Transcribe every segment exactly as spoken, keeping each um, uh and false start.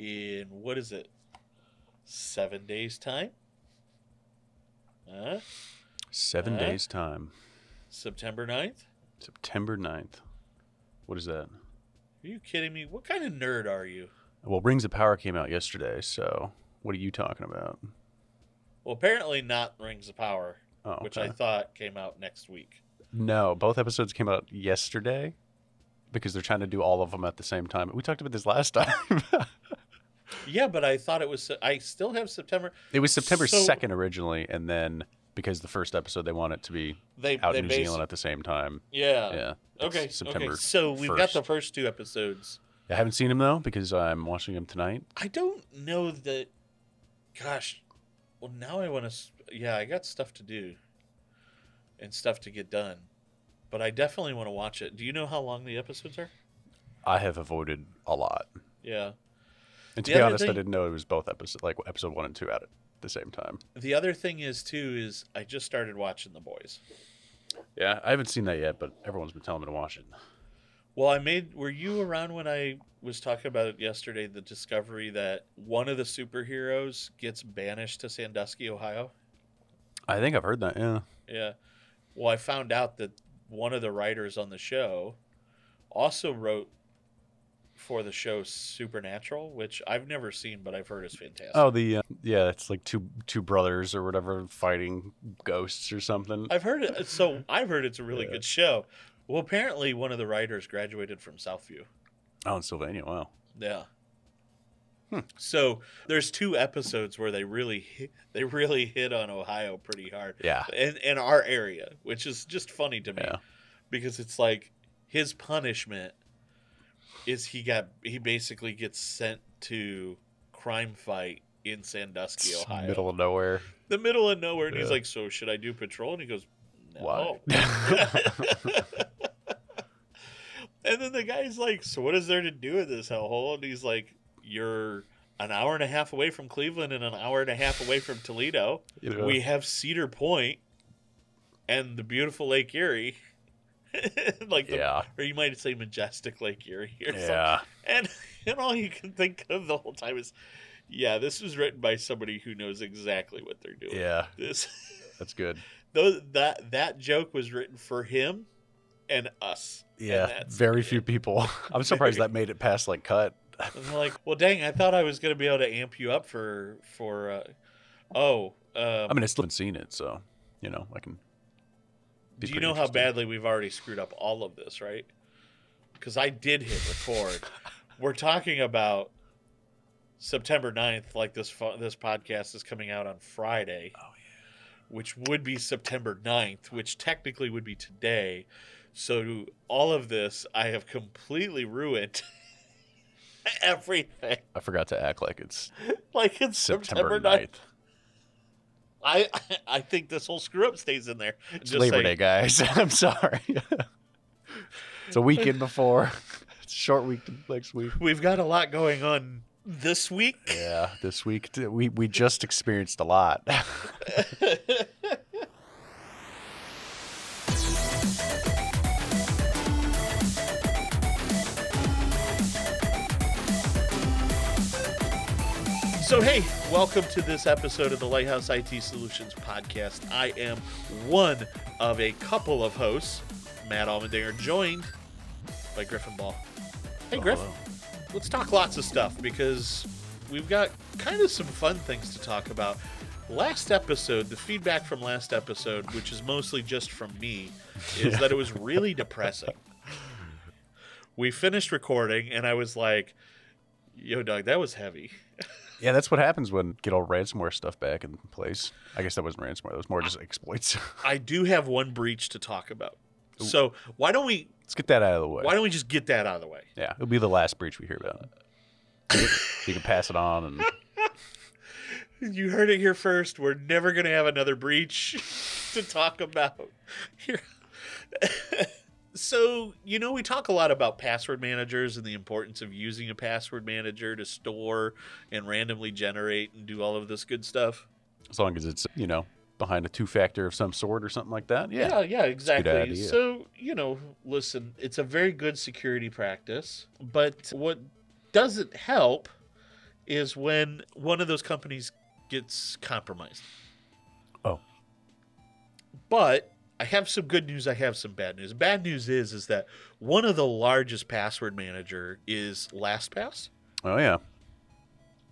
in, what is it, seven days' time? Huh? Seven uh, days' time. September ninth? September ninth. What is that? Are you kidding me? What kind of nerd are you? Well, Rings of Power came out yesterday, so what are you talking about? Well, apparently not Rings of Power, oh, okay. which I thought came out next week. No, both episodes came out yesterday because they're trying to do all of them at the same time. We talked about this last time. Yeah, but I thought it was – I still have September. It was September second so, originally, and then because the first episode they want it to be they, out they in New Zealand at the same time. Yeah. Yeah. Okay. September okay. So we've first. got the first two episodes. I haven't seen them, though, because I'm watching them tonight. I don't know that – gosh. Well, now I want to – yeah, I got stuff to do and stuff to get done, but I definitely want to watch it. Do you know how long the episodes are? I have avoided a lot. Yeah. And to be honest, thing, I didn't know it was both episodes, like episode one and two out at the same time. The other thing is, too, is I just started watching The Boys. Yeah, I haven't seen that yet, but everyone's been telling me to watch it. Well, I made, were you around when I was talking about it yesterday, the discovery that one of the superheroes gets banished to Sandusky, Ohio? I think I've heard that, yeah. Yeah. Well, I found out that one of the writers on the show also wrote for the show Supernatural, which I've never seen, but I've heard is fantastic. Oh, the uh, yeah, it's like two two brothers or whatever fighting ghosts or something. I've heard it. So I've heard it's a really yeah. good show. Well, apparently one of the writers graduated from Southview. Oh, in Sylvania, wow. Yeah. Hmm. So there's two episodes where they really hit, they really hit on Ohio pretty hard. Yeah. And, and our area, which is just funny to me yeah. because it's like his punishment is he got he basically gets sent to crime fight in Sandusky, it's Ohio. Middle of nowhere. The middle of nowhere. And yeah. he's like, so should I do patrol? And he goes, no. Why? And then the guy's like, so what is there to do with this hellhole? And he's like, you're an hour and a half away from Cleveland and an hour and a half away from Toledo. Yeah. We have Cedar Point and the beautiful Lake Erie. Like the, yeah. Or you might say majestic Lake Erie or yeah. something. And, and all you can think of the whole time is, yeah, this was written by somebody who knows exactly what they're doing. Yeah, this. That's good. Those, that, that joke was written for him and us. Yeah, and very it. few people. I'm surprised that made it past, like, cut. I'm like, well, dang, I thought I was going to be able to amp you up for, for uh, oh. Um, I mean, I still haven't seen it, so, you know, I can be Do you know how badly we've already screwed up all of this, right? Because I did hit record. We're talking about September ninth, like this this podcast is coming out on Friday. Oh, yeah. Which would be September ninth, which technically would be today. So all of this, I have completely ruined everything. I forgot to act like it's like it's September ninth. I I think this whole screw up stays in there. It's Just Labor saying. Day, guys. I'm sorry. It's a weekend before. It's a short week next week. We've got a lot going on this week. Yeah, this week we we just experienced a lot. So, hey, welcome to this episode of the Lighthouse I T Solutions podcast. I am one of a couple of hosts, Matt Allmendinger, joined by Griffin Ball. Hey, oh, Griff, hello. Let's talk lots of stuff because we've got kind of some fun things to talk about. Last episode, the feedback from last episode, which is mostly just from me, is that it was really depressing. We finished recording, and I was like, yo, Doug, that was heavy. Yeah, that's what happens when you get all ransomware stuff back in place. I guess that wasn't ransomware. That was more just exploits. I do have one breach to talk about. Ooh. So why don't we... Let's get that out of the way. Why don't we just get that out of the way? Yeah, it'll be the last breach we hear about. You can pass it on. And you heard it here first. We're never going to have another breach to talk about. Here. So, you know, we talk a lot about password managers and the importance of using a password manager to store and randomly generate and do all of this good stuff. As long as it's, you know, behind a two-factor of some sort or something like that. Yeah, yeah, yeah, exactly. So, you know, listen, it's a very good security practice. But what doesn't help is when one of those companies gets compromised. Oh. But I have some good news. I have some bad news. Bad news is is that one of the largest password manager is LastPass. Oh, yeah.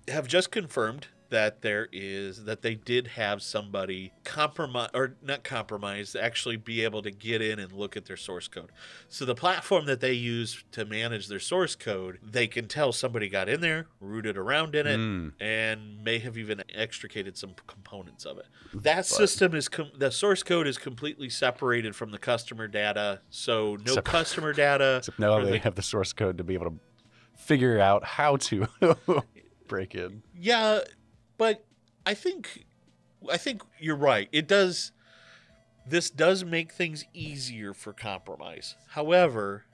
Have just confirmed that there is that they did have somebody compromise or not compromise actually be able to get in and look at their source code. So the platform that they use to manage their source code, they can tell somebody got in there, rooted around in it, mm. and may have even extricated some components of it. That but. system is com- the source code is completely separated from the customer data, so no Separ- customer data. Except now they the- have the source code to be able to figure out how to break in. Yeah. But I think I think you're right. It does this does make things easier for compromise. However,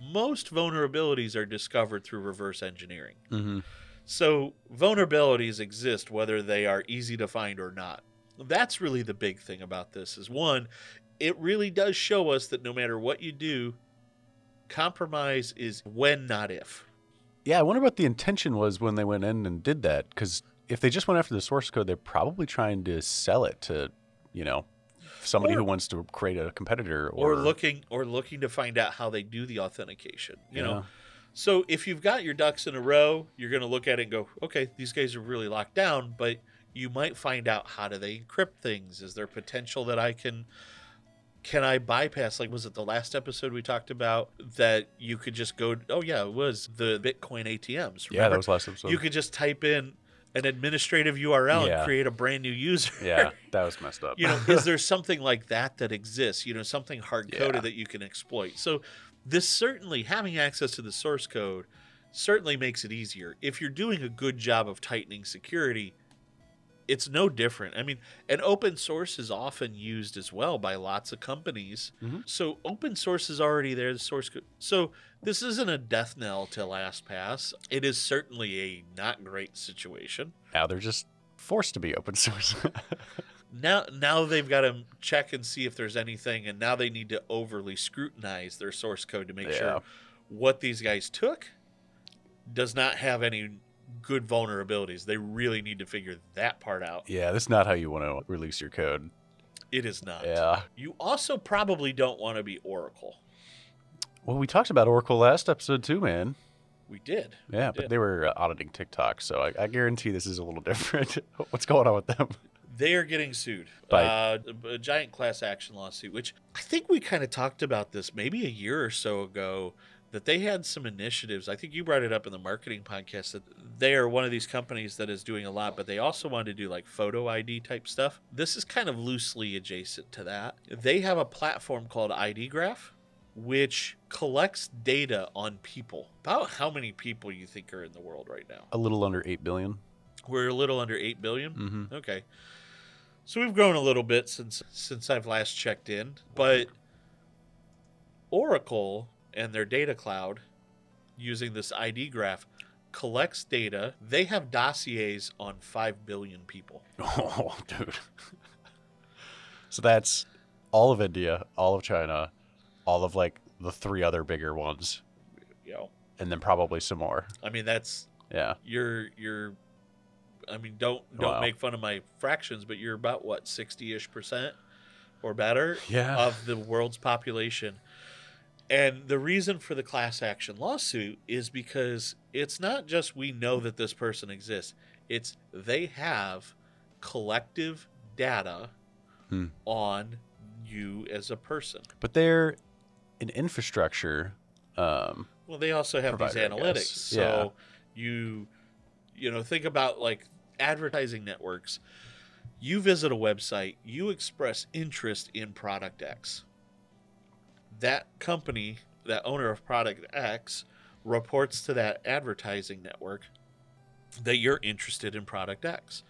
most vulnerabilities are discovered through reverse engineering. Mm-hmm. So vulnerabilities exist whether they are easy to find or not. That's really the big thing about this is, one, it really does show us that no matter what you do, compromise is when, not if. Yeah, I wonder what the intention was when they went in and did that, because if they just went after the source code, they're probably trying to sell it to, you know, somebody or, who wants to create a competitor, or, or looking or looking to find out how they do the authentication. You yeah. know, so if you've got your ducks in a row, you're going to look at it and go, okay, these guys are really locked down, but you might find out how do they encrypt things? Is there potential that I can can I bypass? Like, was it the last episode we talked about that you could just go? Oh yeah, it was the Bitcoin A T Ms. Remember? Yeah, that was last episode. You could just type in an administrative U R L yeah. and create a brand new user. Yeah, that was messed up. You know, is there something like that that exists? You know, something hard-coded yeah. that you can exploit. So this certainly, having access to the source code certainly makes it easier. If you're doing a good job of tightening security, it's no different. I mean, and open source is often used as well by lots of companies. Mm-hmm. So open source is already there, the source code. So this isn't a death knell to LastPass. It is certainly a not great situation. Now they're just forced to be open source. now now they've got to check and see if there's anything, and now they need to overly scrutinize their source code to make yeah. sure what these guys took does not have any good vulnerabilities. They really need to figure that part out. Yeah, that's not how you want to release your code. It is not. Yeah. You also probably don't want to be Oracle. Well, we talked about Oracle last episode too, man. We did. Yeah, we did. But they were uh, auditing TikTok, so I, I guarantee this is a little different. What's going on with them? They are getting sued. By uh, a giant class action lawsuit, which I think we kind of talked about this maybe a year or so ago, that they had some initiatives. I think you brought it up in the marketing podcast that they are one of these companies that is doing a lot, but they also want to do like photo I D type stuff. This is kind of loosely adjacent to that. They have a platform called I D Graph, which collects data on people. About how many people you think are in the world right now? A little under eight billion. We're a little under eight billion? Mm-hmm. Okay. So we've grown a little bit since since I've last checked in, but Oracle and their data cloud, using this I D graph, collects data. They have dossiers on five billion people. Oh, dude. So that's all of India, all of China, all of like the three other bigger ones. Yeah. And then probably some more. I mean, that's, yeah. You're, you're, I mean, don't, don't wow. make fun of my fractions, but you're about what, sixty-ish percent or better yeah. of the world's population. And the reason for the class action lawsuit is because it's not just we know that this person exists. It's they have collective data hmm. on you as a person. But they're an infrastructure um, well, they also have provider, these analytics. So yeah. you, you know, think about like advertising networks. You visit a website. You express interest in product X. That company, that owner of product X, reports to that advertising network that you're interested in product X.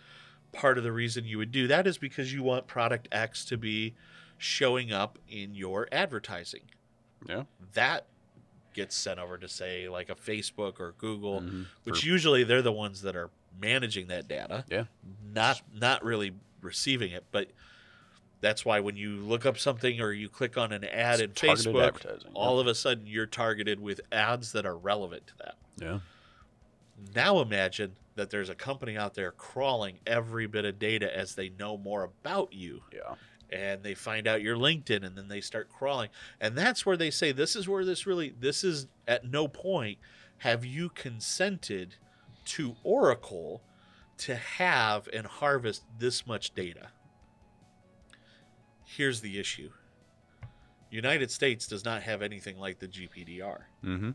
Part of the reason you would do that is because you want product X to be showing up in your advertising. Yeah. That gets sent over to, say, like a Facebook or Google, mm-hmm. which For- usually they're the ones that are managing that data. Yeah. Not not really receiving it, but that's why when you look up something or you click on an ad in Facebook, all yeah. of a sudden you're targeted with ads that are relevant to that. Yeah. now imagine that there's a company out there crawling every bit of data as they know more about you. Yeah. And they find out your LinkedIn, and then they start crawling. And that's where they say, this is where this really, this is at no point have you consented to Oracle to have and harvest this much data. Here's the issue. United States does not have anything like the G D P R. Mm-hmm.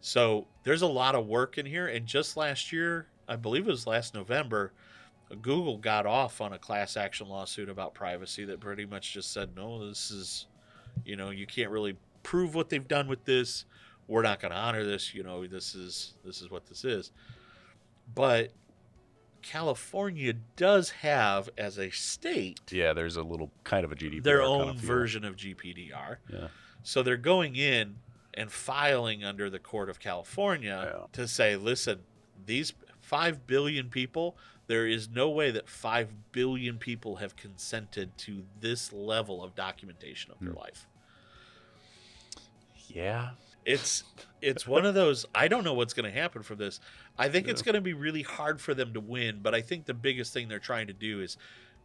So there's a lot of work in here. And just last year, I believe it was last November, Google got off on a class action lawsuit about privacy that pretty much just said, no, this is, you know, you can't really prove what they've done with this. We're not going to honor this. You know, this is, this is what this is. But California does have, as a state, yeah, there's a little kind of a G D P R, their own kind of version of G D P R. Yeah. So they're going in and filing under the court of California yeah. to say, listen, these five billion people, there is no way that five billion people have consented to this level of documentation of their mm. life. Yeah. It's it's one of those, I don't know what's going to happen from this. I think yeah. it's going to be really hard for them to win, but I think the biggest thing they're trying to do is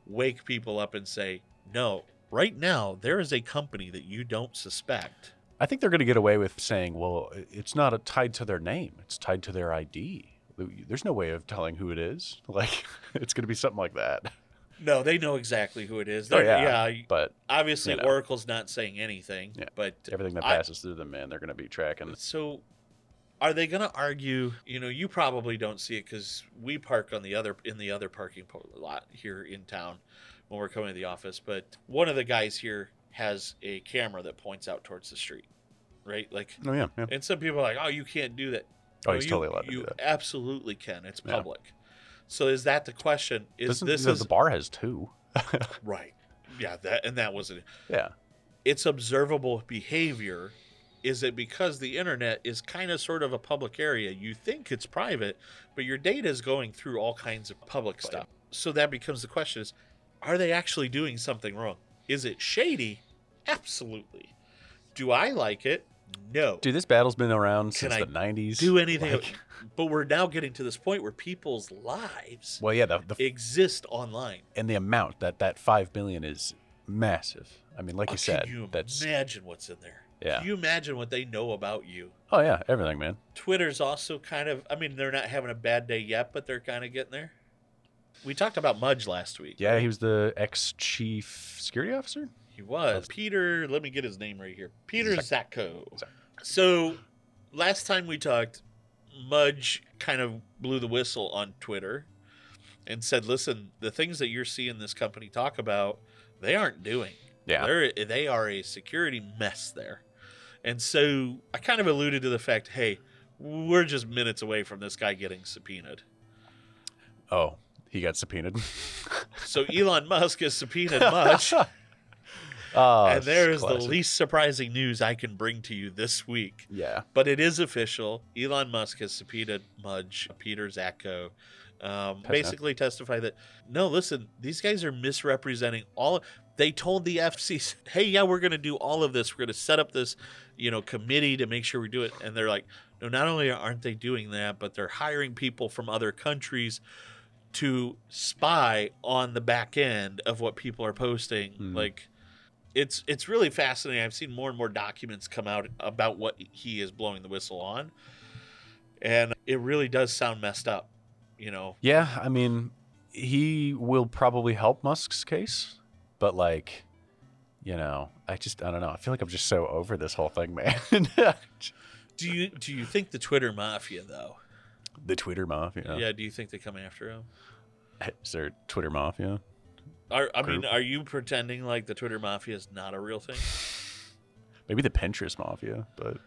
wake people up and say, no, right now there is a company that you don't suspect. I think they're going to get away with saying, well, it's not a, tied to their name. It's tied to their I D. There's no way of telling who it is. Like, it's going to be something like that. No, they know exactly who it is. Oh, yeah, yeah, but obviously, you know, Oracle's not saying anything. Yeah. But everything that passes I, through them, man, they're going to be tracking. So are they going to argue? You know, you probably don't see it because we park on the other in the other parking lot here in town when we're coming to the office. But one of the guys here has a camera that points out towards the street, right? Like, oh yeah, yeah. And some people are like, oh, you can't do that. Oh, no, he's you, totally allowed to do that. You absolutely can. It's public. Yeah. So is that the question? Is Doesn't, this no, is, the bar has two, right? Yeah, that and that wasn't. Yeah, it's observable behavior. Is it because the internet is kind of sort of a public area? You think it's private, but your data is going through all kinds of public right. stuff. So that becomes the question: is are they actually doing something wrong? Is it shady? Absolutely. Do I like it? No. Dude, this battle's been around Can since I the nineties. Do anything. Like... But we're now getting to this point where people's lives well, yeah, the, the... exist online. And the amount, that, that five billion is massive. I mean, like oh, you said. Can you that's... imagine what's in there? Yeah. Can you imagine what they know about you? Oh, yeah. Everything, man. Twitter's also kind of, I mean, they're not having a bad day yet, but they're kind of getting there. We talked about Mudge last week. Yeah, right? He was the ex-chief security officer. He was. Peter, let me get his name right here. Peter Zacco. So last time we talked, Mudge kind of blew the whistle on Twitter and said, listen, the things that you're seeing this company talk about, they aren't doing. Yeah. They're, they are a security mess there. And so I kind of alluded to the fact, hey, we're just minutes away from this guy getting subpoenaed. Oh, he got subpoenaed. So Elon Musk has subpoenaed Mudge. Oh, and there is classic. The least surprising news I can bring to you this week. Yeah. But it is official. Elon Musk has subpoenaed Mudge, Peter Zacco, um, basically testify that, no, listen, these guys are misrepresenting all of, they told the F C C, hey, yeah, we're going to do all of this. We're going to set up this, you know, committee to make sure we do it. And they're like, no, not only aren't they doing that, but they're hiring people from other countries to spy on the back end of what people are posting. Mm. Like, It's it's really fascinating. I've seen more and more documents come out about what he is blowing the whistle on. And it really does sound messed up, you know. Yeah, I mean, he will probably help Musk's case. But, like, you know, I just, I don't know. I feel like I'm just so over this whole thing, man. do you do you think the Twitter mafia, though? The Twitter mafia? Yeah, do you think they come after him? Is there a Twitter mafia? Are, I mean, are you pretending like the Twitter mafia is not a real thing? Maybe the Pinterest mafia, but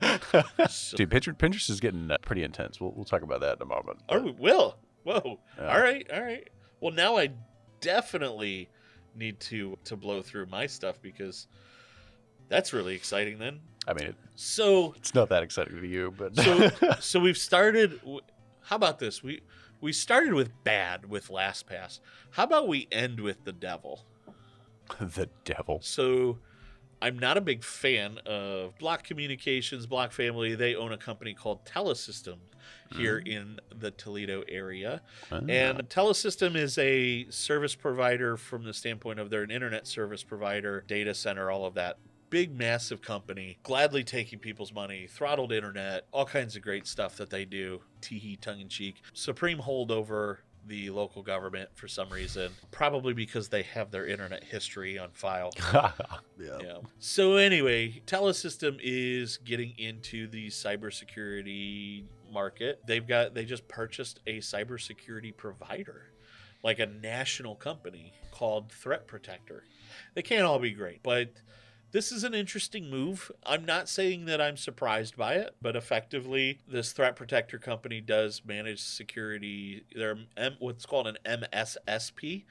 dude, Pinterest, Pinterest is getting pretty intense. We'll we'll talk about that in a moment. But... Oh, we will. Whoa! Yeah. All right, all right. Well, now I definitely need to to blow through my stuff because that's really exciting. Then I mean, it, so it's not that exciting to you, but so so we've started. How about this? We. We started with bad with LastPass. How about we end with the devil? The devil. So I'm not a big fan of Block Communications, Block Family. They own a company called Telesystem here mm. in the Toledo area. Ah. And Telesystem is a service provider from the standpoint of they're an internet service provider, data center, all of that. Big, massive company, gladly taking people's money, throttled internet, all kinds of great stuff that they do. Tee-hee, tongue-in-cheek. Supreme holdover the local government for some reason, probably because they have their internet history on file. yeah. yeah. So anyway, Telesystem is getting into the cybersecurity market. They've got, they just purchased a cybersecurity provider, like a national company called Threat Protector. They can't all be great, but this is an interesting move. I'm not saying that I'm surprised by it, but effectively, this Threat Protector company does manage security. They're what's called an M S S P,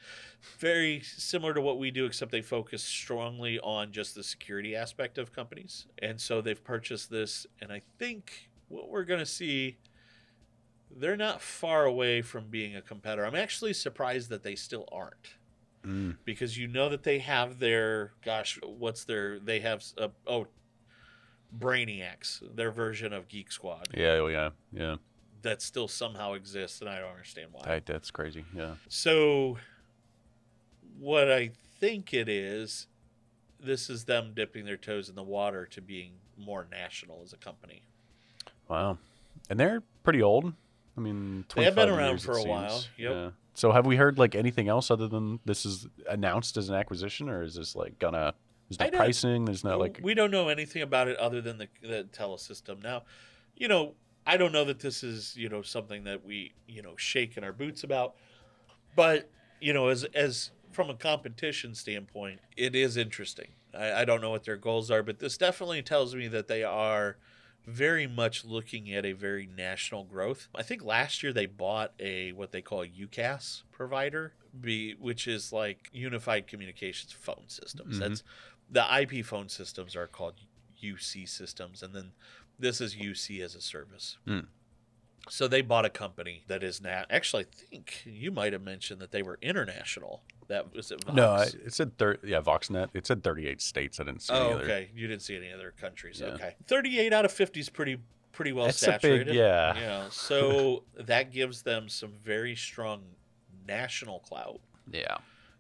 very similar to what we do, except they focus strongly on just the security aspect of companies. And so they've purchased this, and I think what we're going to see, they're not far away from being a competitor. I'm actually surprised that they still aren't. Mm. Because you know that they have their, gosh, what's their, they have, a, oh, Brainiacs, their version of Geek Squad. Yeah, oh yeah, yeah. That still somehow exists, and I don't understand why. I, that's crazy, yeah. So what I think it is, this is them dipping their toes in the water to being more national as a company. Wow. And they're pretty old. I mean, twenty-five years, they have been around for a while, yep. Yeah. So have we heard like anything else other than this is announced as an acquisition, or is this like gonna, there's no pricing, there's no like... We don't know anything about it other than the, the Telesystem. Now, you know, I don't know that this is, you know, something that we, you know, shake in our boots about, but, you know, as, as from a competition standpoint, it is interesting. I, I don't know what their goals are, but this definitely tells me that they are very much looking at a very national growth. I think last year they bought a what they call a U C A S provider, be, which is like unified communications phone systems. Mm-hmm. That's the I P phone systems are called U C systems, and then this is U C as a service. Mm. So they bought a company that is now, actually, I think you might have mentioned that they were international. That was at Vox. No, I, it said, thir yeah, VoxNet. It said thirty-eight states. I didn't see oh, any okay. Other. You didn't see any other countries. Yeah. Okay. thirty-eight out of fifty is pretty, pretty well That's saturated. A big, yeah. Yeah. So that gives them some very strong national clout. Yeah.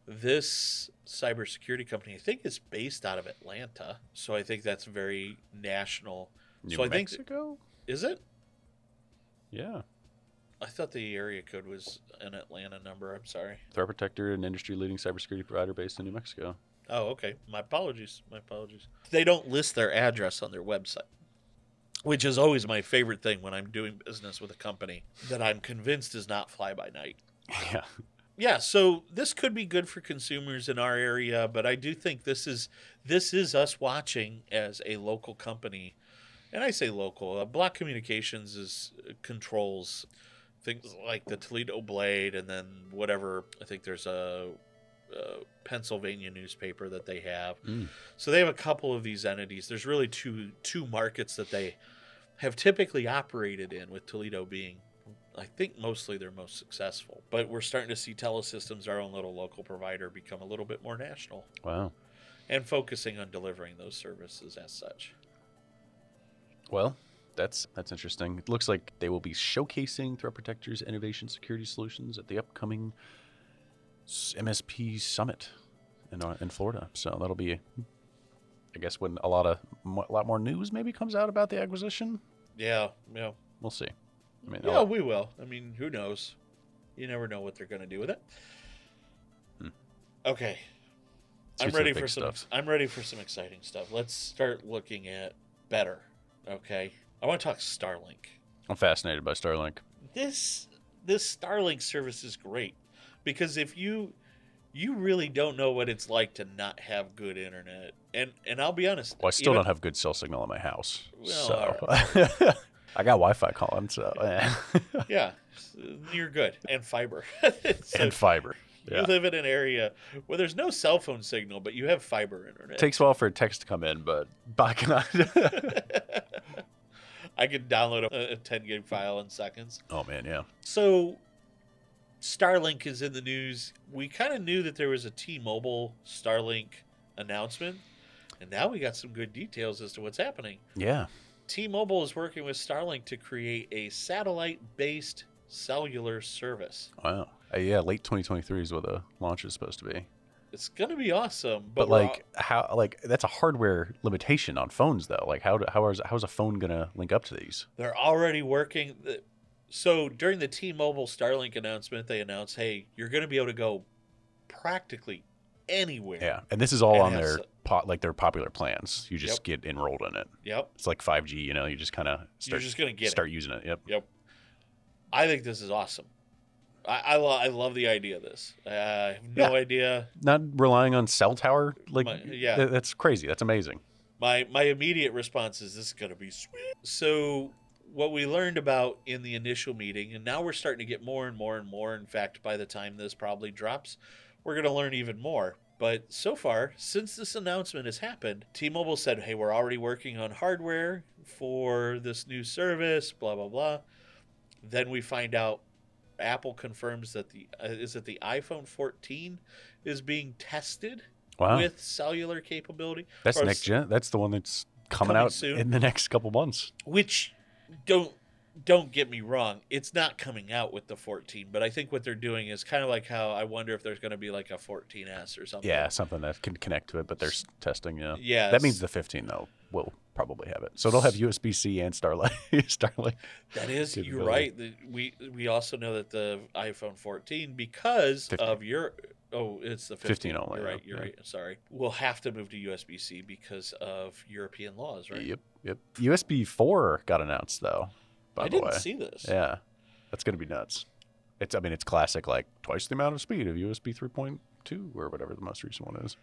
This cybersecurity company, I think, is based out of Atlanta. So I think that's very national. New so I Mexico? Think, is it? Yeah. I thought the area code was an Atlanta number. I'm sorry. Threat Protector, an industry-leading cybersecurity provider based in New Mexico. Oh, okay. My apologies. My apologies. They don't list their address on their website, which is always my favorite thing when I'm doing business with a company that I'm convinced is not fly-by-night. Yeah. Yeah, so this could be good for consumers in our area, but I do think this is this is us watching as a local company. And I say local. Uh, Block Communications is uh, controls things like the Toledo Blade, and then whatever. I think there's a, a Pennsylvania newspaper that they have. Mm. So they have a couple of these entities. There's really two two markets that they have typically operated in, with Toledo being, I think, mostly their most successful. But we're starting to see Telesystem's, our own little local provider, become a little bit more national. Wow. And focusing on delivering those services as such. Well, that's that's interesting. It looks like they will be showcasing Threat Protector's innovation security solutions at the upcoming M S P Summit in uh, in Florida. So that'll be, I guess, when a lot of a lot more news maybe comes out about the acquisition. Yeah, yeah, we'll see. I mean, yeah, I'll... we will. I mean, who knows? You never know what they're going to do with it. Hmm. Okay, I'm ready for some. Stuff. I'm ready for some exciting stuff. Let's start looking at better. Okay, I want to talk Starlink. I'm fascinated by Starlink. This this Starlink service is great, because if you you really don't know what it's like to not have good internet, and and I'll be honest, well, I still even, don't have good cell signal in my house, well, so right. I got Wi-Fi calling, so yeah, yeah you're good, and fiber, so and fiber. Yeah. You live in an area where there's no cell phone signal, but you have fiber internet. It takes a while for a text to come in, but back on. I could download a, a ten gig file in seconds. Oh, man, yeah. So Starlink is in the news. We kind of knew that there was a T-Mobile Starlink announcement. And now we got some good details as to what's happening. Yeah. T-Mobile is working with Starlink to create a satellite-based cellular service. Wow. Uh, yeah, late twenty twenty-three is what the launch is supposed to be. It's going to be awesome. But, but like, all... how? Like, that's a hardware limitation on phones, though. Like, how do, how is how is a phone going to link up to these? They're already working. The... So during the T-Mobile Starlink announcement, they announced, hey, you're going to be able to go practically anywhere. Yeah, and this is all on their po- like their popular plans. You just yep. get enrolled in it. Yep. It's like five G, you know, you just kind of start, just gonna get start it. using it. Yep. Yep. I think this is awesome. I I, lo- I love the idea of this. I have no yeah. idea. Not relying on cell tower. like My, yeah. Th- that's crazy. That's amazing. My, my immediate response is this is going to be sweet. So... what we learned about in the initial meeting, and now we're starting to get more and more and more. In fact, by the time this probably drops, we're going to learn even more. But so far, since this announcement has happened, T-Mobile said, hey, we're already working on hardware for this new service, blah, blah, blah. Then we find out Apple confirms that the uh, is it the iPhone fourteen is being tested wow. with cellular capability. That's or next gen. That's the one that's coming, coming out soon. In the next couple months. Which... Don't don't get me wrong. It's not coming out with the fourteen, but I think what they're doing is kind of like how I wonder if there's going to be like a fourteen S or something. Yeah, something that can connect to it, but they're S- testing. Yeah, yeah. That means the fifteen though will probably have it. So it'll have U S B C and Starlink. Starlink. That is, you're right. We we also know that the iPhone fourteen because fifteen. Of your oh, it's the fifteen, fifteen only. You're right. You're yeah. right. Sorry, we'll have to move to U S B C because of European laws, right? Yep. Yep. U S B four got announced though. By I the didn't way. see this. Yeah, that's gonna be nuts. It's I mean it's classic like twice the amount of speed of U S B three point two or whatever the most recent one is.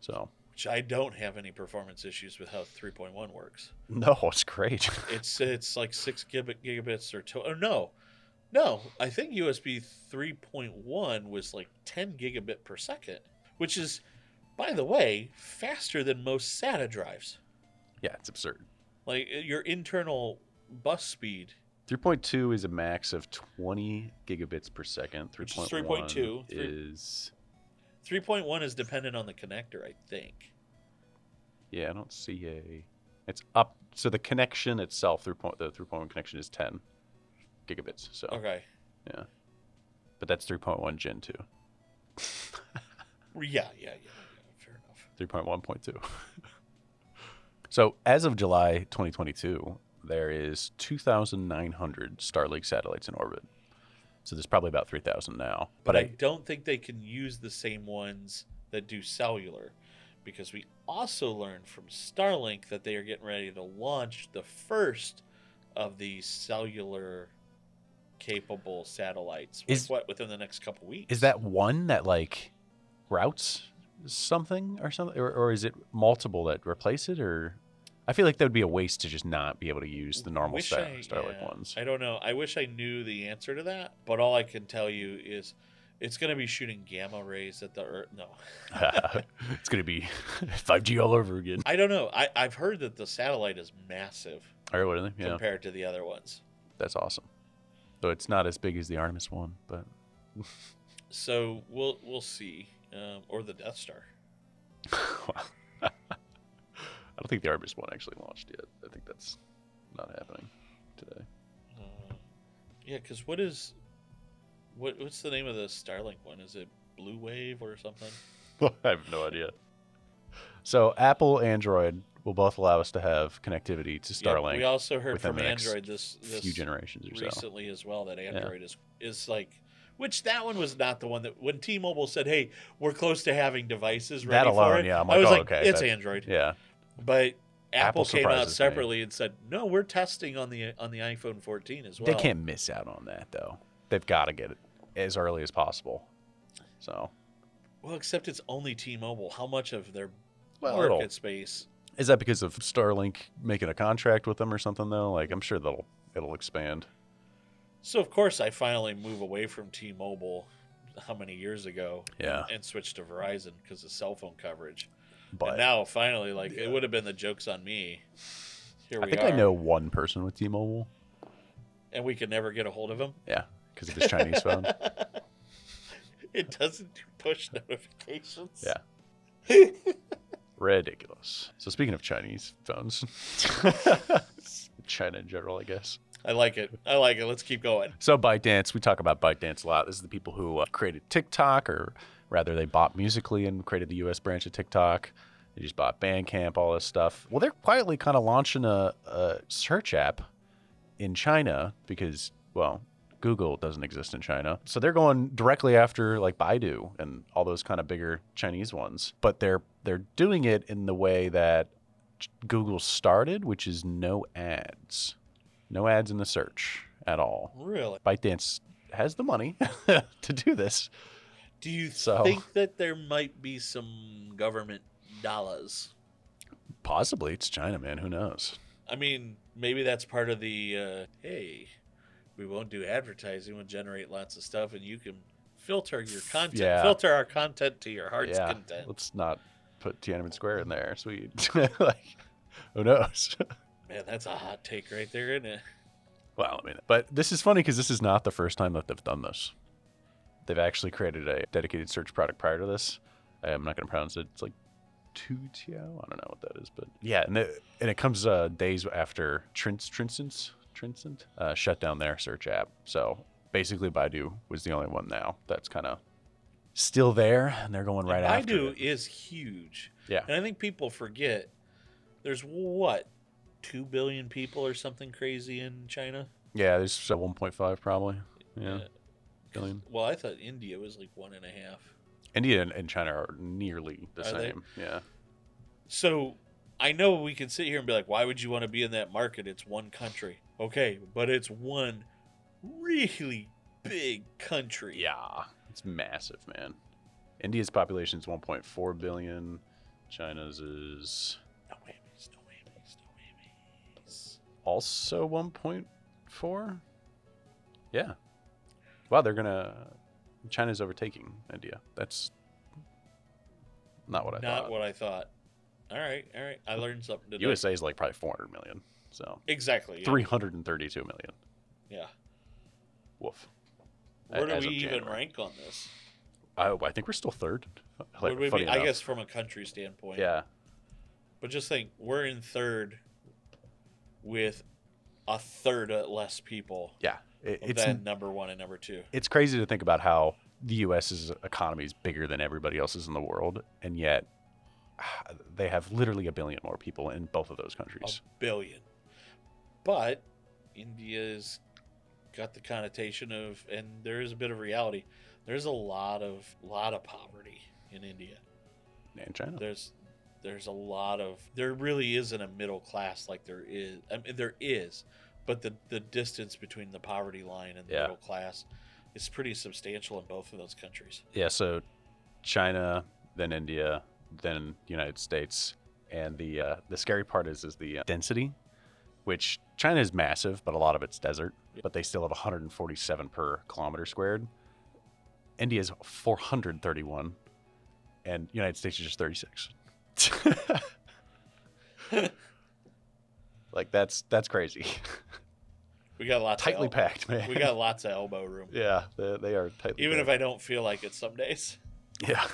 So. Which I don't have any performance issues with how three point one works. No, it's great. it's it's like six gigabit, gigabits or, to, or no, no. I think U S B three point one was like ten gigabit per second, which is, by the way, faster than most SATA drives. Yeah, it's absurd. Like your internal bus speed. three point two is a max of twenty gigabits per second. three point one is... three point one is dependent on the connector, I think. Yeah, I don't see a... It's up... So the connection itself, the three point one connection is ten gigabits. So okay. Yeah. But that's three point one Gen two. yeah, yeah, yeah, yeah. Fair enough. three point one point two. So as of July twenty twenty-two, there is two thousand nine hundred Starlink satellites in orbit. So there's probably about three thousand now. But, but I, I don't think they can use the same ones that do cellular because we also learned from Starlink that they are getting ready to launch the first of the cellular capable satellites is, like what, within the next couple weeks. Is that one that like routes something or something or, or is it multiple that replace it or I feel like that would be a waste to just not be able to use the normal Star, I, Starlink yeah, ones. I don't know. I wish I knew the answer to that, but all I can tell you is it's going to be shooting gamma rays at the Earth. No. It's going to be five G all over again. I don't know. I, I've heard that the satellite is massive right, what are they? Yeah. compared to the other ones. That's awesome. So it's not as big as the Artemis one, but... so we'll we'll see. Um, or the Death Star. Wow. I don't think the Artemis one actually launched yet. I think that's not happening today. Uh, yeah, because what is what? What's the name of the Starlink one? Is it Blue Wave or something? I have no idea. So Apple, Android will both allow us to have connectivity to Starlink. Yeah, we also heard from Android this, this few generations or so. recently as well that Android yeah. is is like. Which that one was not the one that when T-Mobile said, "Hey, we're close to having devices ready that alone, for it." Yeah, I'm like, I was oh, like, okay, "It's that, Android." Yeah. But Apple, Apple came out separately me. and said, "No, we're testing on the on the iPhone fourteen as well." They can't miss out on that though. They've got to get it as early as possible. So, well, except it's only T-Mobile. How much of their well, market it'll. space is that because of Starlink making a contract with them or something though? Like, I'm sure that'll it'll expand. So of course I finally move away from T-Mobile how many years ago yeah. and, and switched to Verizon because of cell phone coverage. But and now finally, like yeah. it would have been the joke's on me. Here we I think are. I know one person with T-Mobile. And we could never get a hold of him? Yeah, because of his Chinese phone. It doesn't do push notifications. Yeah. Ridiculous. So speaking of Chinese phones, China in general, I guess. I like it. I like it. Let's keep going. So ByteDance, we talk about ByteDance a lot. This is the people who uh, created TikTok, or rather they bought Musical.ly and created the U S branch of TikTok. They just bought Bandcamp, all this stuff. Well, they're quietly kind of launching a, a search app in China because, well, Google doesn't exist in China. So they're going directly after like Baidu and all those kind of bigger Chinese ones. But they're they're doing it in the way that Google started, which is no ads. No ads in the search at all. Really? ByteDance has the money to do this. Do you so, think that there might be some government dollars? Possibly. It's China, man. Who knows? I mean, maybe that's part of the, uh, hey, we won't do advertising. We'll generate lots of stuff, and you can filter your content. Yeah. Filter our content to your heart's yeah. content. Let's not put Tiananmen Square in there. Sweet. Like, who knows? Man, that's a hot take right there, isn't it? Well, I mean, but this is funny because this is not the first time that they've done this. They've actually created a dedicated search product prior to this. I'm not going to pronounce it. It's like Tutio. I don't know what that is, but yeah, and it, and it comes uh, days after Trins Trinson's. Trincent uh, shut down their search app. So basically Baidu was the only one now that's kind of still there, and they're going right after it. Baidu is huge. Yeah. And I think people forget there's what, two billion people or something crazy in China? Yeah, there's one point five probably. Yeah. yeah. Billion. Well, I thought India was like one and a half. India and China are nearly the are same. They? Yeah. So I know we can sit here and be like, why would you want to be in that market? It's one country. Okay, but it's one really big country. Yeah, it's massive, man. India's population is one point four billion. China's is... No whammies, no whammies, no whammies. Also one point four? Yeah. Wow, they're going to... China's overtaking India. That's not what I not thought. Not what I thought. All right, all right. I learned something today. U S A is like probably four hundred million. So exactly, yeah. three hundred thirty-two million. Yeah. Woof. Where do As we even rank on this? I, I think we're still third. Like, we be, I guess from a country standpoint. Yeah. But just think, we're in third with a third less people. Yeah. It, it's than number one and number two. It's crazy to think about how the U S's economy is bigger than everybody else's in the world, and yet they have literally a billion more people in both of those countries. A billion. But India's got the connotation of, and there is a bit of reality. There's a lot of lot of poverty in India and China. There's there's a lot of there really isn't a middle class like there is. I mean, there is, but the the distance between the poverty line and the yeah. middle class is pretty substantial in both of those countries. Yeah. So China, then India, then the United States, and the uh, the scary part is is the uh, density. Which China is massive, but a lot of it's desert. But they still have one hundred forty-seven per kilometer squared. India is four hundred thirty-one, and United States is just thirty-six. Like that's that's crazy. We got lots tightly of elbow. packed, man. We got lots of elbow room. Yeah, they, they are tightly. Even packed. If I don't feel like it some days. Yeah.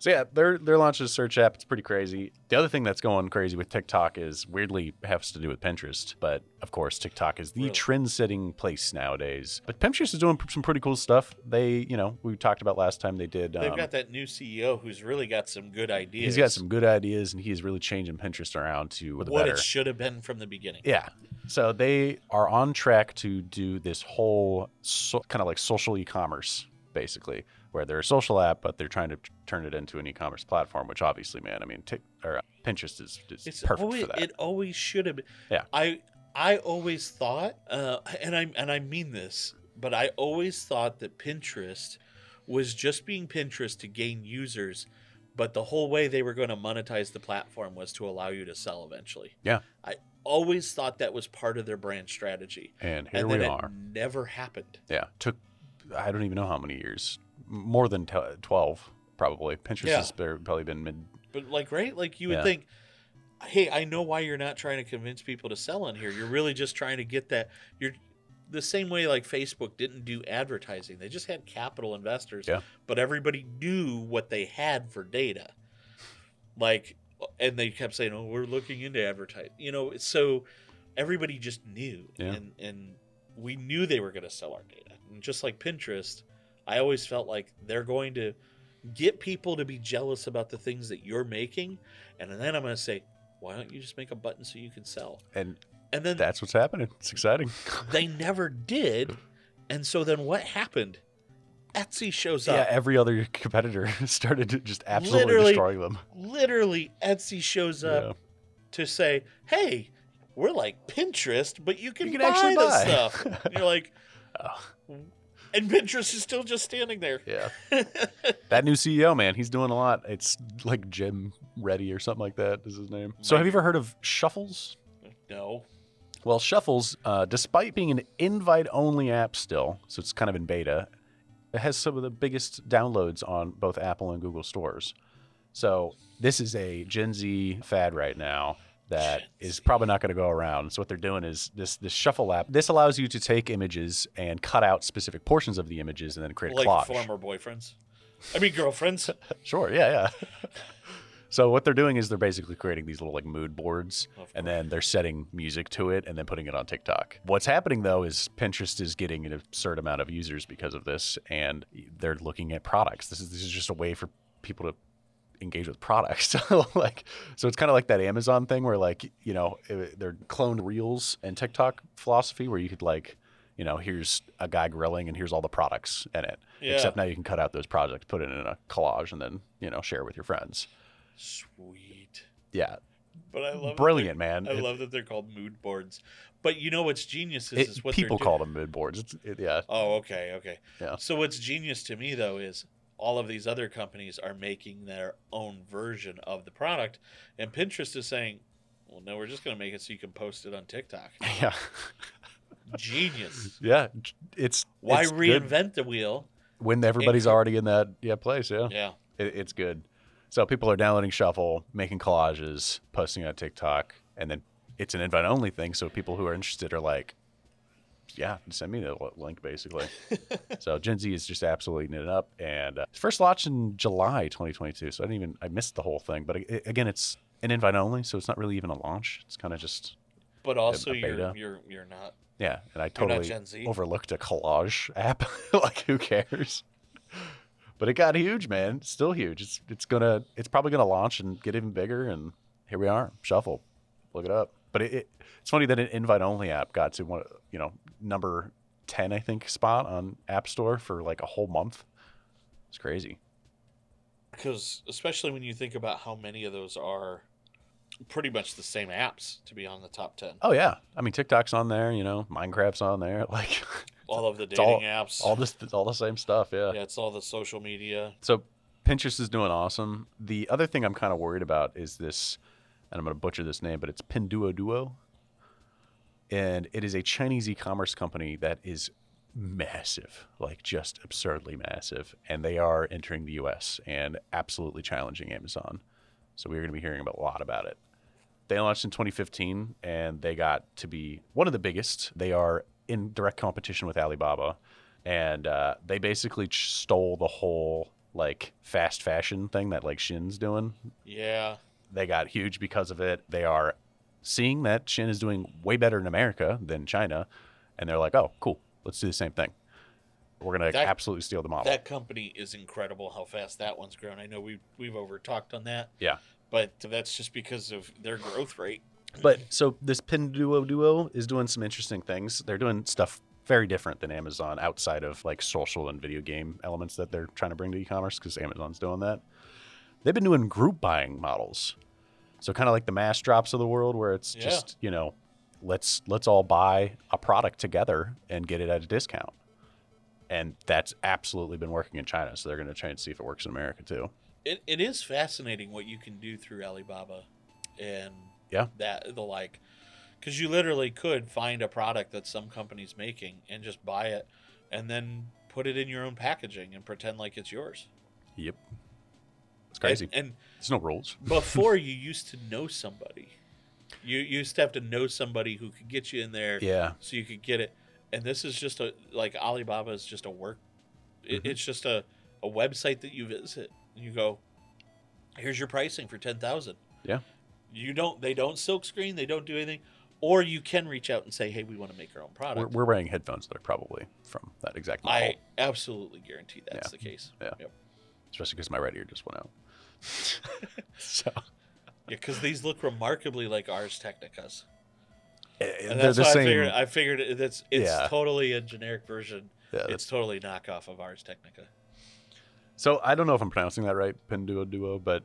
So yeah, their their launch of the search app, it's pretty crazy. The other thing that's going crazy with TikTok is weirdly has to do with Pinterest, but of course TikTok is the really? trend-setting place nowadays. But Pinterest is doing some pretty cool stuff. They, you know, we talked about last time they did. They've um, got that new C E O who's really got some good ideas. He's got some good ideas, and he's really changing Pinterest around to the what better. It should have been from the beginning. Yeah. So they are on track to do this whole so, kind of like social e-commerce, basically, where they're a social app, but they're trying to turn it into an e-commerce platform, which obviously, man, I mean, t or Pinterest is, is it's perfect always, for that. It always should have been. Yeah. I I always thought, uh, and I and I mean this, but I always thought that Pinterest was just being Pinterest to gain users, but the whole way they were going to monetize the platform was to allow you to sell eventually. Yeah. I always thought that was part of their brand strategy. And here and we then are. It never happened. Yeah. Took, I don't even know how many years. More than twelve, probably. Pinterest yeah. has probably been mid. But like, right? Like you would yeah. think, hey, I know why you're not trying to convince people to sell on here. You're really just trying to get that. You're the same way like Facebook didn't do advertising. They just had capital investors, yeah. but everybody knew what they had for data. Like, and they kept saying, "Oh, we're looking into advertising." You know, so everybody just knew, yeah. and and we knew they were going to sell our data. And just like Pinterest, I always felt like they're going to get people to be jealous about the things that you're making, and then I'm going to say, "Why don't you just make a button so you can sell?" And and then that's what's happening. It's exciting. They never did, and so then what happened? Etsy shows up. Yeah, every other competitor started just absolutely literally, destroying them. Literally, Etsy shows up yeah. to say, "Hey, we're like Pinterest, but you can, you can buy actually this buy. stuff." And you're like, oh. And Pinterest is still just standing there. Yeah, that new C E O, man, he's doing a lot. It's like Jim Reddy or something like that is his name. So, have you ever heard of Shuffles? No. Well, Shuffles, uh, despite being an invite-only app still, so it's kind of in beta. It has some of the biggest downloads on both Apple and Google stores. So this is a Gen Z fad right now that is probably not going to go around. So what they're doing is this this Shuffle app. This allows you to take images and cut out specific portions of the images and then create like a collage. Like former boyfriends? I mean girlfriends. Sure, yeah, yeah. So what they're doing is they're basically creating these little like mood boards, and then they're setting music to it and then putting it on TikTok. What's happening though is Pinterest is getting an absurd amount of users because of this, and they're looking at products. This is this is just a way for people to engage with products. So like, so it's kind of like that Amazon thing where like, you know, they're cloned Reels and TikTok philosophy where you could like, you know, here's a guy grilling and here's all the products in it. Yeah. Except now you can cut out those products, put it in a collage, and then, you know, share with your friends. Sweet. Yeah. But I love Brilliant, man. I it, love that they're called mood boards. But you know what's genius is, it, is what people call them mood boards. It's, it, yeah. Oh, okay, okay. Yeah. So what's genius to me, though, is all of these other companies are making their own version of the product. And Pinterest is saying, well, no, we're just going to make it so you can post it on TikTok. Yeah. Genius. Yeah. It's Why it's reinvent good. the wheel? When everybody's and, already in that yeah place, yeah. Yeah. It, it's good. So people are downloading Shuffle, making collages, posting on TikTok, and then it's an invite-only thing. So people who are interested are like, yeah, send me the link, basically. So Gen Z is just absolutely knitted up. And uh, first launched in July twenty twenty-two. So I didn't even – I missed the whole thing. But it, again, it's an invite-only, so it's not really even a launch. It's kind of just – But also a, a beta. You're, you're, you're not – Yeah, and I totally overlooked a collage app. Like, who cares? But it got huge, man. It's still huge. It's it's gonna it's probably gonna launch and get even bigger. And here we are, Shuffle. Look it up. But it, it it's funny that an invite only app got to one, you know, number ten, I think, spot on App Store for like a whole month. It's crazy. Because especially when you think about how many of those are pretty much the same apps to be on the top ten. Oh yeah, I mean TikTok's on there. You know, Minecraft's on there. Like. All of the dating all, apps. All this, all the same stuff, yeah. Yeah, it's all the social media. So Pinterest is doing awesome. The other thing I'm kind of worried about is this, and I'm going to butcher this name, but it's Pinduoduo. And it is a Chinese e-commerce company that is massive, like just absurdly massive. And they are entering the U S and absolutely challenging Amazon. So we're going to be hearing a lot about it. They launched in twenty fifteen, and they got to be one of the biggest. They are in direct competition with Alibaba, and uh, they basically stole the whole like fast fashion thing that like Shin's doing. Yeah. They got huge because of it. They are seeing that Shin is doing way better in America than China, and they're like, oh, cool, let's do the same thing. We're going to absolutely steal the model. That company is incredible how fast that one's grown. I know we've, we've over-talked on that. Yeah. But that's just because of their growth rate. But so this Pinduoduo is doing some interesting things. They're doing stuff very different than Amazon outside of like social and video game elements that they're trying to bring to e-commerce, because Amazon's doing that. They've been doing group buying models. So kind of like the mass drops of the world where it's yeah. just, you know, let's let's all buy a product together and get it at a discount. And that's absolutely been working in China. So they're going to try and see if it works in America too. It It is fascinating what you can do through Alibaba and... Yeah, that the like, because you literally could find a product that some company's making and just buy it, and then put it in your own packaging and pretend like it's yours. Yep, it's crazy. And, and there's no rules. Before you used to know somebody, you, you used to have to know somebody who could get you in there. Yeah, so you could get it. And this is just a like Alibaba is just a work. Mm-hmm. it, it's just a, a website that you visit. And you go, here's your pricing for ten thousand. Yeah. You don't, they don't silk screen, they don't do anything. Or you can reach out and say, hey, we want to make our own product. We're, we're wearing headphones that are probably from that exact model. I absolutely guarantee that's yeah. the case. Yeah. Yep. Especially because my right ear just went out. So. Yeah, because these look remarkably like Ars Technicas. It, and that's they're the same. I figured, I figured it, it's, it's yeah. totally a generic version. Yeah, it's totally knockoff of Ars Technica. So I don't know if I'm pronouncing that right, Pinduoduo, but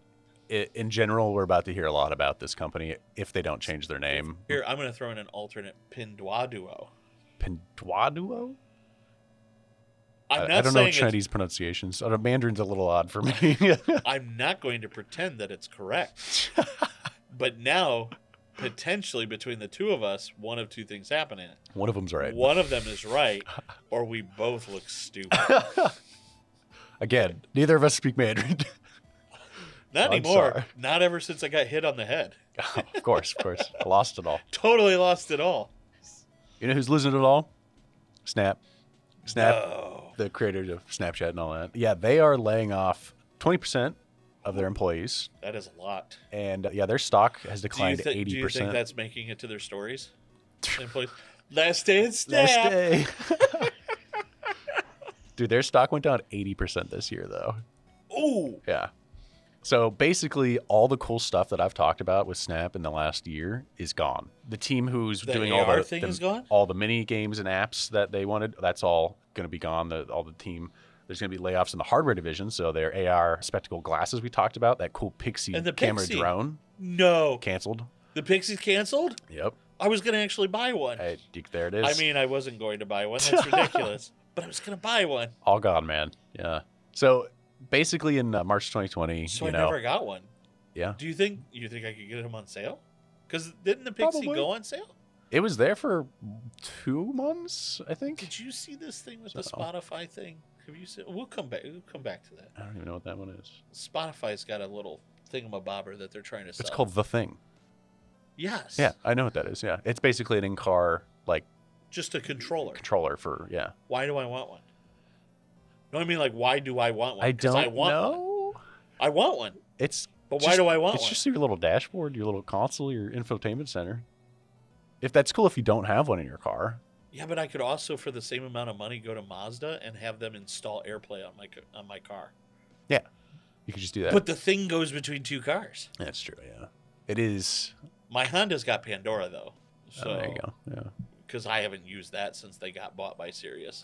it, in general, we're about to hear a lot about this company if they don't change their name. Here, I'm going to throw in an alternate, Pinduoduo. Pinduoduo? I'm not I don't know Chinese pronunciations. Uh, Mandarin's a little odd for me. I'm not going to pretend that it's correct. But now, potentially, between the two of us, one of two things happen in it. One of them's right. One of them is right, or we both look stupid. Again, neither of us speak Mandarin. Not anymore. Sorry. Not ever since I got hit on the head. Oh, of course, of course. Lost it all. Totally lost it all. You know who's losing it all? Snap. Snap. No. The creators of Snapchat and all that. Yeah, they are laying off twenty percent of their employees. That is a lot. And uh, yeah, their stock has declined eighty percent. Do you think that's making it to their stories? Last day in Snap. Last day. Dude, their stock went down eighty percent this year, though. Ooh. Yeah. So basically, all the cool stuff that I've talked about with Snap in the last year is gone. The team who's the doing A R all the, thing the is gone? All the mini games and apps that they wanted, that's all going to be gone. The, all the team, there's going to be layoffs in the hardware division. So their A R spectacle glasses we talked about, that cool Pixie and the camera Pixie. drone, no, canceled. The Pixie canceled. Yep. I was going to actually buy one. I, there it is. I mean, I wasn't going to buy one. That's ridiculous. But I was going to buy one. All gone, man. Yeah. So basically, in uh, March twenty twenty, so you I know, never got one. Yeah. Do you think you think I could get them on sale? Because didn't the Pixie Probably. go on sale? It was there for two months, I think. Did you see this thing with so. the Spotify thing? Have you seen? We'll come back. We'll come back to that. I don't even know what that one is. Spotify's got a little thingamabobber that they're trying to sell. It's called The Thing. Yes. Yeah, I know what that is. Yeah, it's basically an in-car like. Just a controller. Controller for, yeah. Why do I want one? No, I mean, like, why do I want one? I don't I want know. One. I want one. It's but just, why do I want it's one? It's just your little dashboard, your little console, your infotainment center. If that's cool if you don't have one in your car. Yeah, but I could also, for the same amount of money, go to Mazda and have them install AirPlay on my on my car. Yeah, you could just do that. But the thing goes between two cars. That's true, yeah. It is. My Honda's got Pandora, though. So, oh, there you go, yeah. Because I haven't used that since they got bought by Sirius.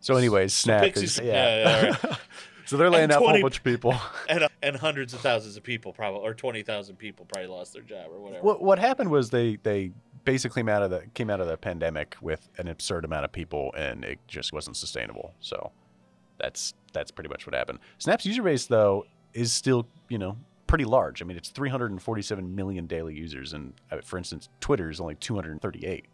So, anyways, Snap is yeah. yeah, yeah all right. So they're laying off a whole bunch of people, and, and hundreds of thousands of people probably, or twenty thousand people probably lost their job or whatever. What What happened was they they basically came out of the came out of the pandemic with an absurd amount of people, and it just wasn't sustainable. So that's that's pretty much what happened. Snap's user base though is still you know pretty large. I mean, it's three hundred and forty seven million daily users, and for instance, Twitter is only two hundred and thirty eight.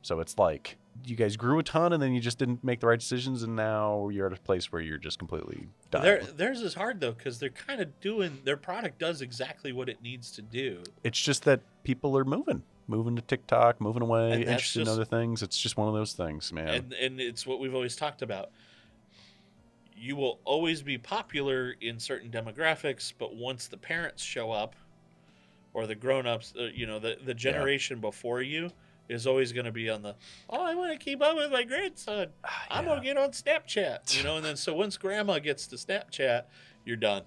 So it's like. You guys grew a ton, and then you just didn't make the right decisions, and now you're at a place where you're just completely done. Their, theirs is hard, though, because they're kind of doing – their product does exactly what it needs to do. It's just that people are moving, moving to TikTok, moving away, and interested just, in other things. It's just one of those things, man. And, and it's what we've always talked about. You will always be popular in certain demographics, but once the parents show up or the grown-ups, uh, you know, the, the generation yeah. before you – is always going to be on the, oh, I want to keep up with my grandson. Uh, I'm yeah. going to get on Snapchat, you know? And then so once grandma gets to Snapchat, you're done.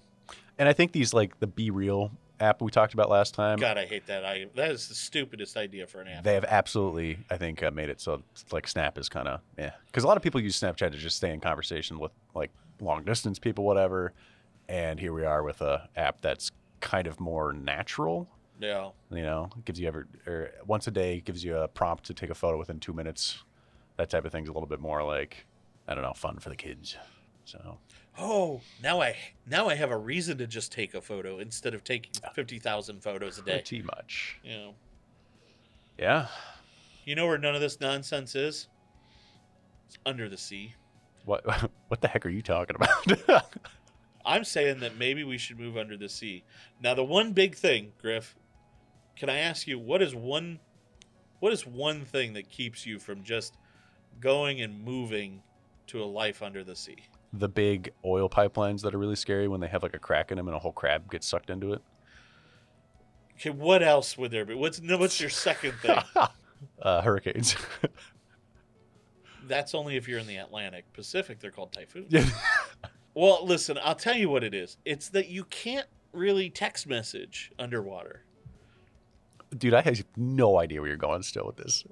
And I think these, like, the Be Real app we talked about last time. God, I hate that. I, that is the stupidest idea for an app. They have absolutely, I think, uh, made it so, like, Snap is kind of, yeah. Because a lot of people use Snapchat to just stay in conversation with, like, long-distance people, whatever. And here we are with a app that's kind of more natural. Yeah, you know, it gives you every or once a day, gives you a prompt to take a photo within two minutes. That type of thing's a little bit more like, I don't know, fun for the kids. So, oh, now I now I have a reason to just take a photo instead of taking fifty thousand photos a day. Pretty much. Yeah. You know. Yeah. You know where none of this nonsense is? It's under the sea. What? What the heck are you talking about? I'm saying that maybe we should move under the sea. Now, the one big thing, Griff. Can I ask you, what is one what is one thing that keeps you from just going and moving to a life under the sea? the big oil pipelines that are really scary when they have like a crack in them and a whole crab gets sucked into it. Okay, what else would there be? What's no, what's your second thing? uh, hurricanes. That's only if you're in the Atlantic. Pacific, they're called typhoons. Yeah. Well, listen, I'll tell you what it is. It's that you can't really text message underwater. Dude, I have no idea where you're going still with this.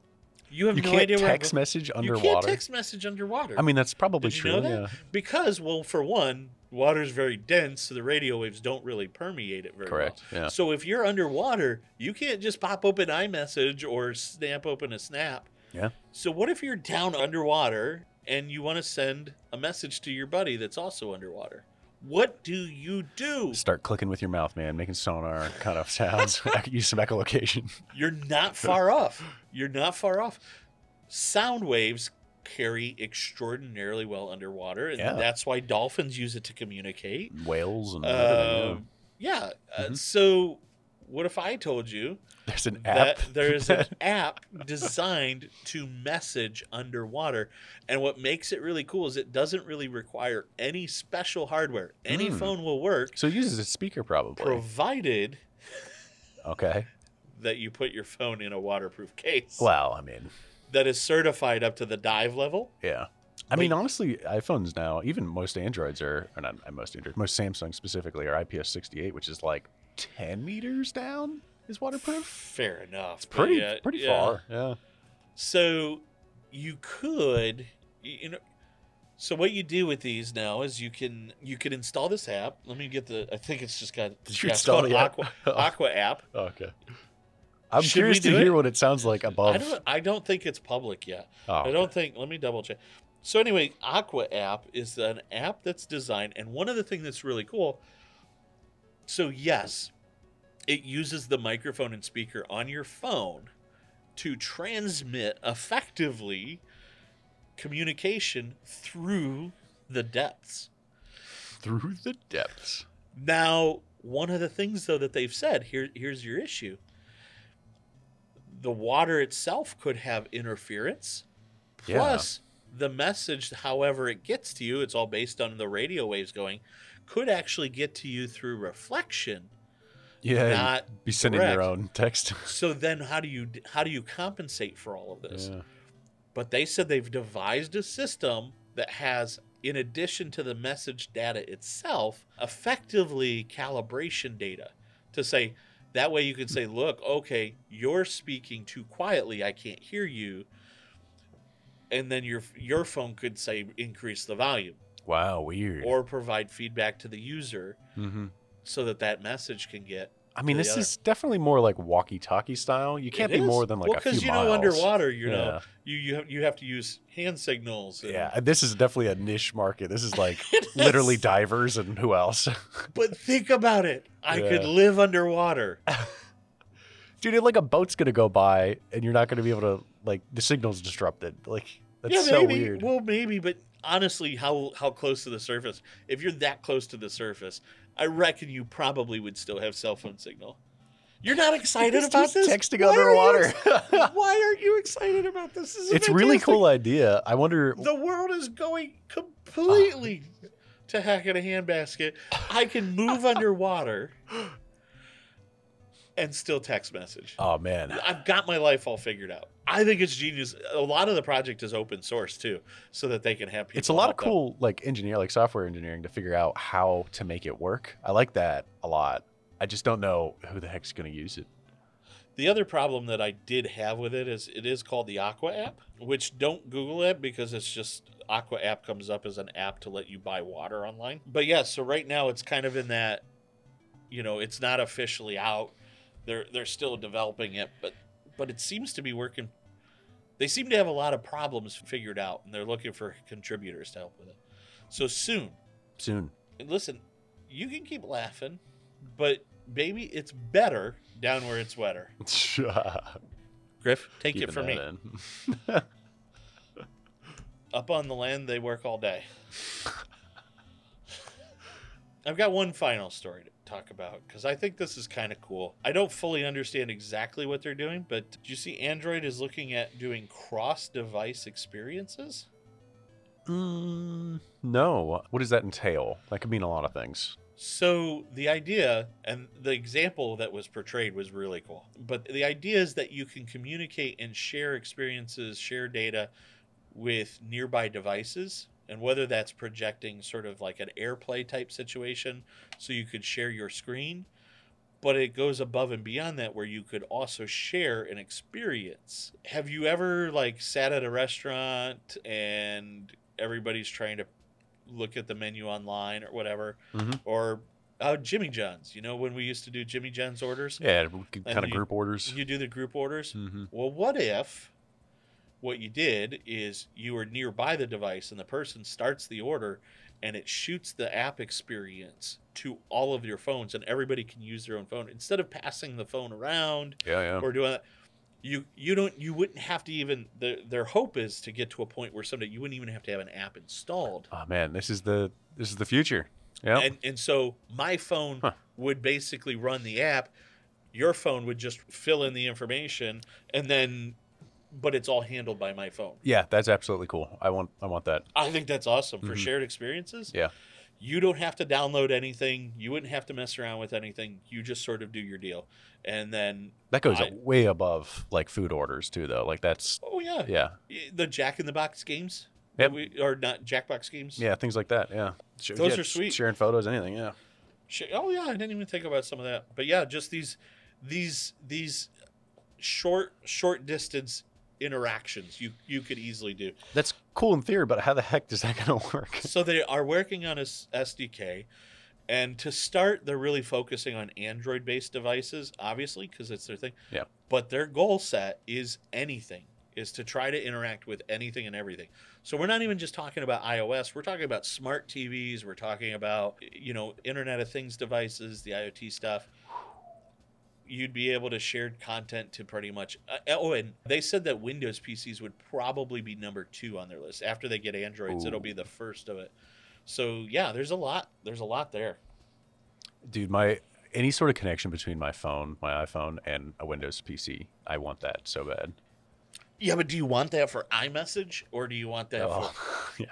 You have you no can't idea text where message underwater. You can't text message underwater. I mean, that's probably Did you true. Know that? Yeah. Because, well, for one, water's very dense, so the radio waves don't really permeate it very Correct. well. Yeah. So if you're underwater, you can't just pop open iMessage or snap open a snap. Yeah. So what if you're down underwater and you want to send a message to your buddy that's also underwater? What do you do? Start clicking with your mouth, man, making sonar kind of sounds. I could use some echolocation. You're not far off. You're not far off. Sound waves carry extraordinarily well underwater, and yeah. that's why dolphins use it to communicate. Whales and uh, yeah. yeah. Mm-hmm. Uh, so what if I told you there's an app? That there is an app designed to message underwater. And what makes it really cool is it doesn't really require any special hardware. Any mm. phone will work. So it uses a speaker probably. Provided okay. that you put your phone in a waterproof case. Well, I mean. That is certified up to the dive level. Yeah. I mean, honestly, iPhones now, even most Androids are, or not most Androids, most Samsung specifically are I P S sixty-eight, which is like ten meters down is waterproof. Fair enough. It's pretty, yeah, pretty yeah. far. Yeah. So you could, you know, so what you do with these now is you can, you can install this app. Let me get the, I think it's just got, Did you yeah, install the Aqua, Aqua app. Oh, okay. I'm Should curious to hear it? what it sounds like above. I don't, I don't think it's public yet. Oh, I don't okay. think, let me double check. So anyway, Aqua app is an app that's designed, and one of the things that's really cool, so yes, it uses the microphone and speaker on your phone to transmit effectively communication through the depths. Through the depths. Now, one of the things, though, that they've said, here, here's your issue. The water itself could have interference, plus... Yeah. The message, however it gets to you, it's all based on the radio waves going, could actually get to you through reflection. Yeah, not be sending direct. your own text. So then how do you how do you compensate for all of this? Yeah. But they said they've devised a system that has, in addition to the message data itself, effectively calibration data to say, that way you can say, look, okay, you're speaking too quietly. I can't hear you. And then your your phone could say increase the volume. Wow, weird. Or provide feedback to the user mm-hmm. so that that message can get. I mean, this other. is definitely more like walkie-talkie style. You can't it be is. more than like well, a few miles. Well, because you know, underwater, you yeah. know, you you have, you have to use hand signals. And... Yeah, this is definitely a niche market. This is like literally is. divers and who else? But think about it. I yeah. could live underwater. Dude, like a boat's gonna go by, and you're not gonna be able to like the signal's disrupted. Like that's yeah, so maybe. weird. Well, maybe, but honestly, how how close to the surface? If you're that close to the surface, I reckon you probably would still have cell phone signal. You're not excited about this? Texting why underwater. Are you, why aren't you excited about this? this is it's a really cool idea. I wonder. The world is going completely uh. to heck in a handbasket. I can move underwater. And still text message. Oh, man. I've got my life all figured out. I think it's genius. A lot of the project is open source, too, so that they can have people. It's a lot of cool, like, engineer, like software engineering to figure out how to make it work. I like that a lot. I just don't know who the heck's going to use it. The other problem that I did have with it is it is called the Aqua app, which don't Google it because it's just Aqua app comes up as an app to let you buy water online. But, yeah, so right now it's kind of in that, you know, it's not officially out. They're they're still developing it, but but it seems to be working. They seem to have a lot of problems figured out, and they're looking for contributors to help with it. So soon. Soon. And listen, you can keep laughing, but baby, it's better down where it's wetter. Griff, take Keeping it from me. Up on the land, they work all day. I've got one final story to talk about because I think this is kind of cool. I don't fully understand exactly what they're doing, but did you see Android is looking at doing cross-device experiences? Mm, no. What does that entail? That could mean a lot of things. So the idea and the example that was portrayed was really cool. But the idea is that you can communicate and share experiences, share data with nearby devices. And whether that's projecting sort of like an AirPlay type situation, so you could share your screen. But it goes above and beyond that, where you could also share an experience. Have you ever like sat at a restaurant and everybody's trying to look at the menu online or whatever, mm-hmm. or uh, Jimmy John's, you know, when we used to do Jimmy John's orders? Yeah, kind of group orders. You do the group orders. Mm-hmm. Well, what if what you did is you were nearby the device and the person starts the order and it shoots the app experience to all of your phones and everybody can use their own phone instead of passing the phone around yeah, yeah. or doing that. You you don't you wouldn't have to even the, their hope is to get to a point where someday you wouldn't even have to have an app installed. Oh man, this is the this is the future. Yeah. And and so my phone huh. would basically run the app. Your phone would just fill in the information and then but it's all handled by my phone. Yeah, that's absolutely cool. I want I want that. I think that's awesome for mm-hmm. shared experiences. Yeah. You don't have to download anything. You wouldn't have to mess around with anything. You just sort of do your deal. And then that goes I, way above like food orders too, though. Like that's oh yeah. Yeah. The Jack in the Box games. Yep. We, or not Jackbox games. Yeah, things like that. Yeah. Those yeah, are sweet. Sharing photos, anything, yeah. Oh yeah, I didn't even think about some of that. But yeah, just these these these short short distance interactions you you could easily do. That's cool in theory, but how the heck does that gonna work? So they are working on a S D K, and to start they're really focusing on Android based devices, obviously, because it's their thing. Yeah, but their goal set is anything is to try to interact with anything and everything. So we're not even just talking about iOS, we're talking about smart T Vs, we're talking about, you know, Internet of Things devices, the IoT stuff. You'd be able to share content to pretty much. Uh, oh, and they said that Windows P Cs would probably be number two on their list. After they get Androids, Ooh. It'll be the first of it. So yeah, there's a lot. There's a lot there. Dude, my any sort of connection between my phone, my iPhone, and a Windows P C, I want that so bad. Yeah, but do you want that for iMessage or do you want that oh, for? Yeah.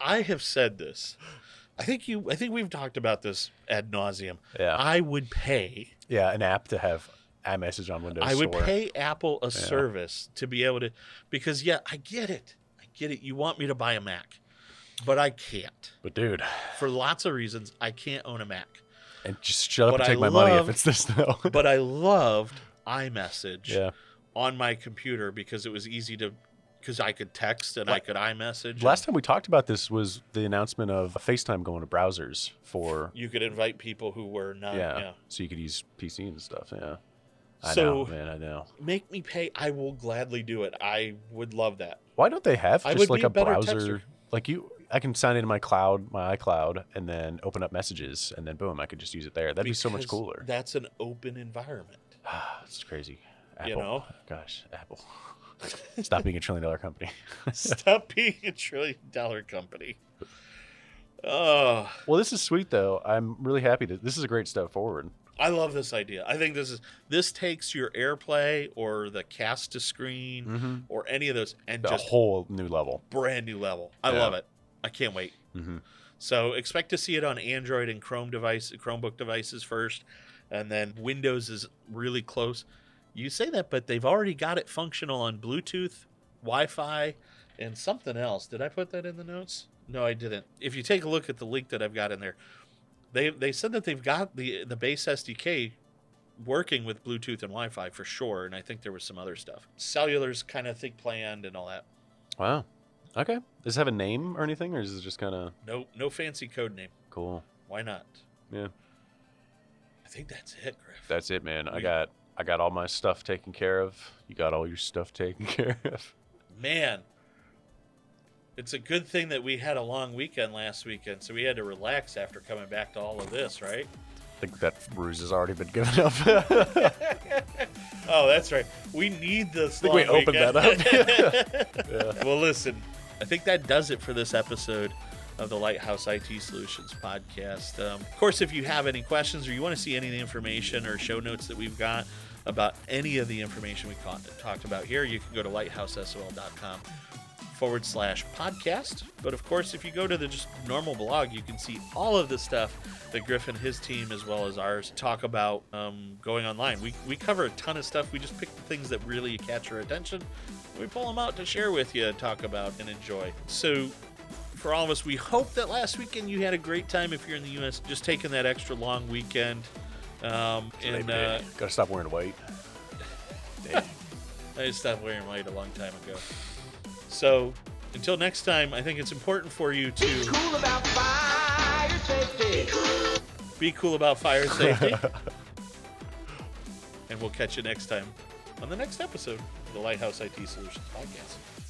I have said this. I think you. I think we've talked about this ad nauseum. Yeah. I would pay. Yeah, an app to have iMessage on Windows. I would Store. Pay Apple a yeah. service to be able to, because yeah, I get it. I get it. You want me to buy a Mac, but I can't. But dude, for lots of reasons, I can't own a Mac. And just shut up but and take I my loved, money if it's this though. But I loved iMessage yeah. on my computer because it was easy to. Because I could text and like, I could iMessage. Last time we talked about this was the announcement of FaceTime going to browsers for... You could invite people who were not... Yeah, yeah. So you could use P C and stuff, yeah. I so know, man, I know. Make me pay. I will gladly do it. I would love that. Why don't they have just I would like be a browser? Texter. Like you... I can sign into my cloud, my iCloud, and then open up messages, and then boom, I could just use it there. That'd because be so much cooler. That's an open environment. It's crazy. Apple. You know? Gosh, Apple. Stop being a trillion dollar company. Stop being a trillion dollar company. Oh. Well, this is sweet though. I'm really happy that this is a great step forward. I love this idea. I think this is this takes your AirPlay or the cast to screen mm-hmm. or any of those and a just a whole new level. Brand new level. I yeah. love it. I can't wait. Mm-hmm. So expect to see it on Android and Chrome device Chromebook devices first, and then Windows is really close. You say that, but they've already got it functional on Bluetooth, Wi-Fi, and something else. Did I put that in the notes? No, I didn't. If you take a look at the link that I've got in there, they they said that they've got the, the base S D K working with Bluetooth and Wi-Fi for sure, and I think there was some other stuff. Cellular's kind of think planned and all that. Wow. Okay. Does it have a name or anything, or is it just kind of... No, no fancy code name. Cool. Why not? Yeah. I think that's it, Griff. That's it, man. We I got... I got all my stuff taken care of. You got all your stuff taken care of. Man, it's a good thing that we had a long weekend last weekend, so we had to relax after coming back to all of this, right? I think that bruise has already been given up. Oh, that's right. We need this long weekend. I think we opened that up. Yeah. Well, listen, I think that does it for this episode of the Lighthouse I T Solutions podcast. Um, of course, if you have any questions or you want to see any of the information or show notes that we've got about any of the information we talked about here, you can go to lighthouse S O L dot com forward slash podcast. But of course, if you go to the just normal blog, you can see all of the stuff that Griff and his team, as well as ours, talk about um, going online. We, we cover a ton of stuff. We just pick the things that really catch your attention. We pull them out to share with you, talk about, and enjoy. So for all of us, we hope that last weekend you had a great time. If you're in the U S, just taking that extra long weekend. Um, and uh, gotta stop wearing white. Dang. I stopped wearing white a long time ago. So until next time, I think it's important for you to be cool about fire safety. Be cool, be cool about fire safety. And we'll catch you next time on the next episode of the Lighthouse I T Solutions Podcast.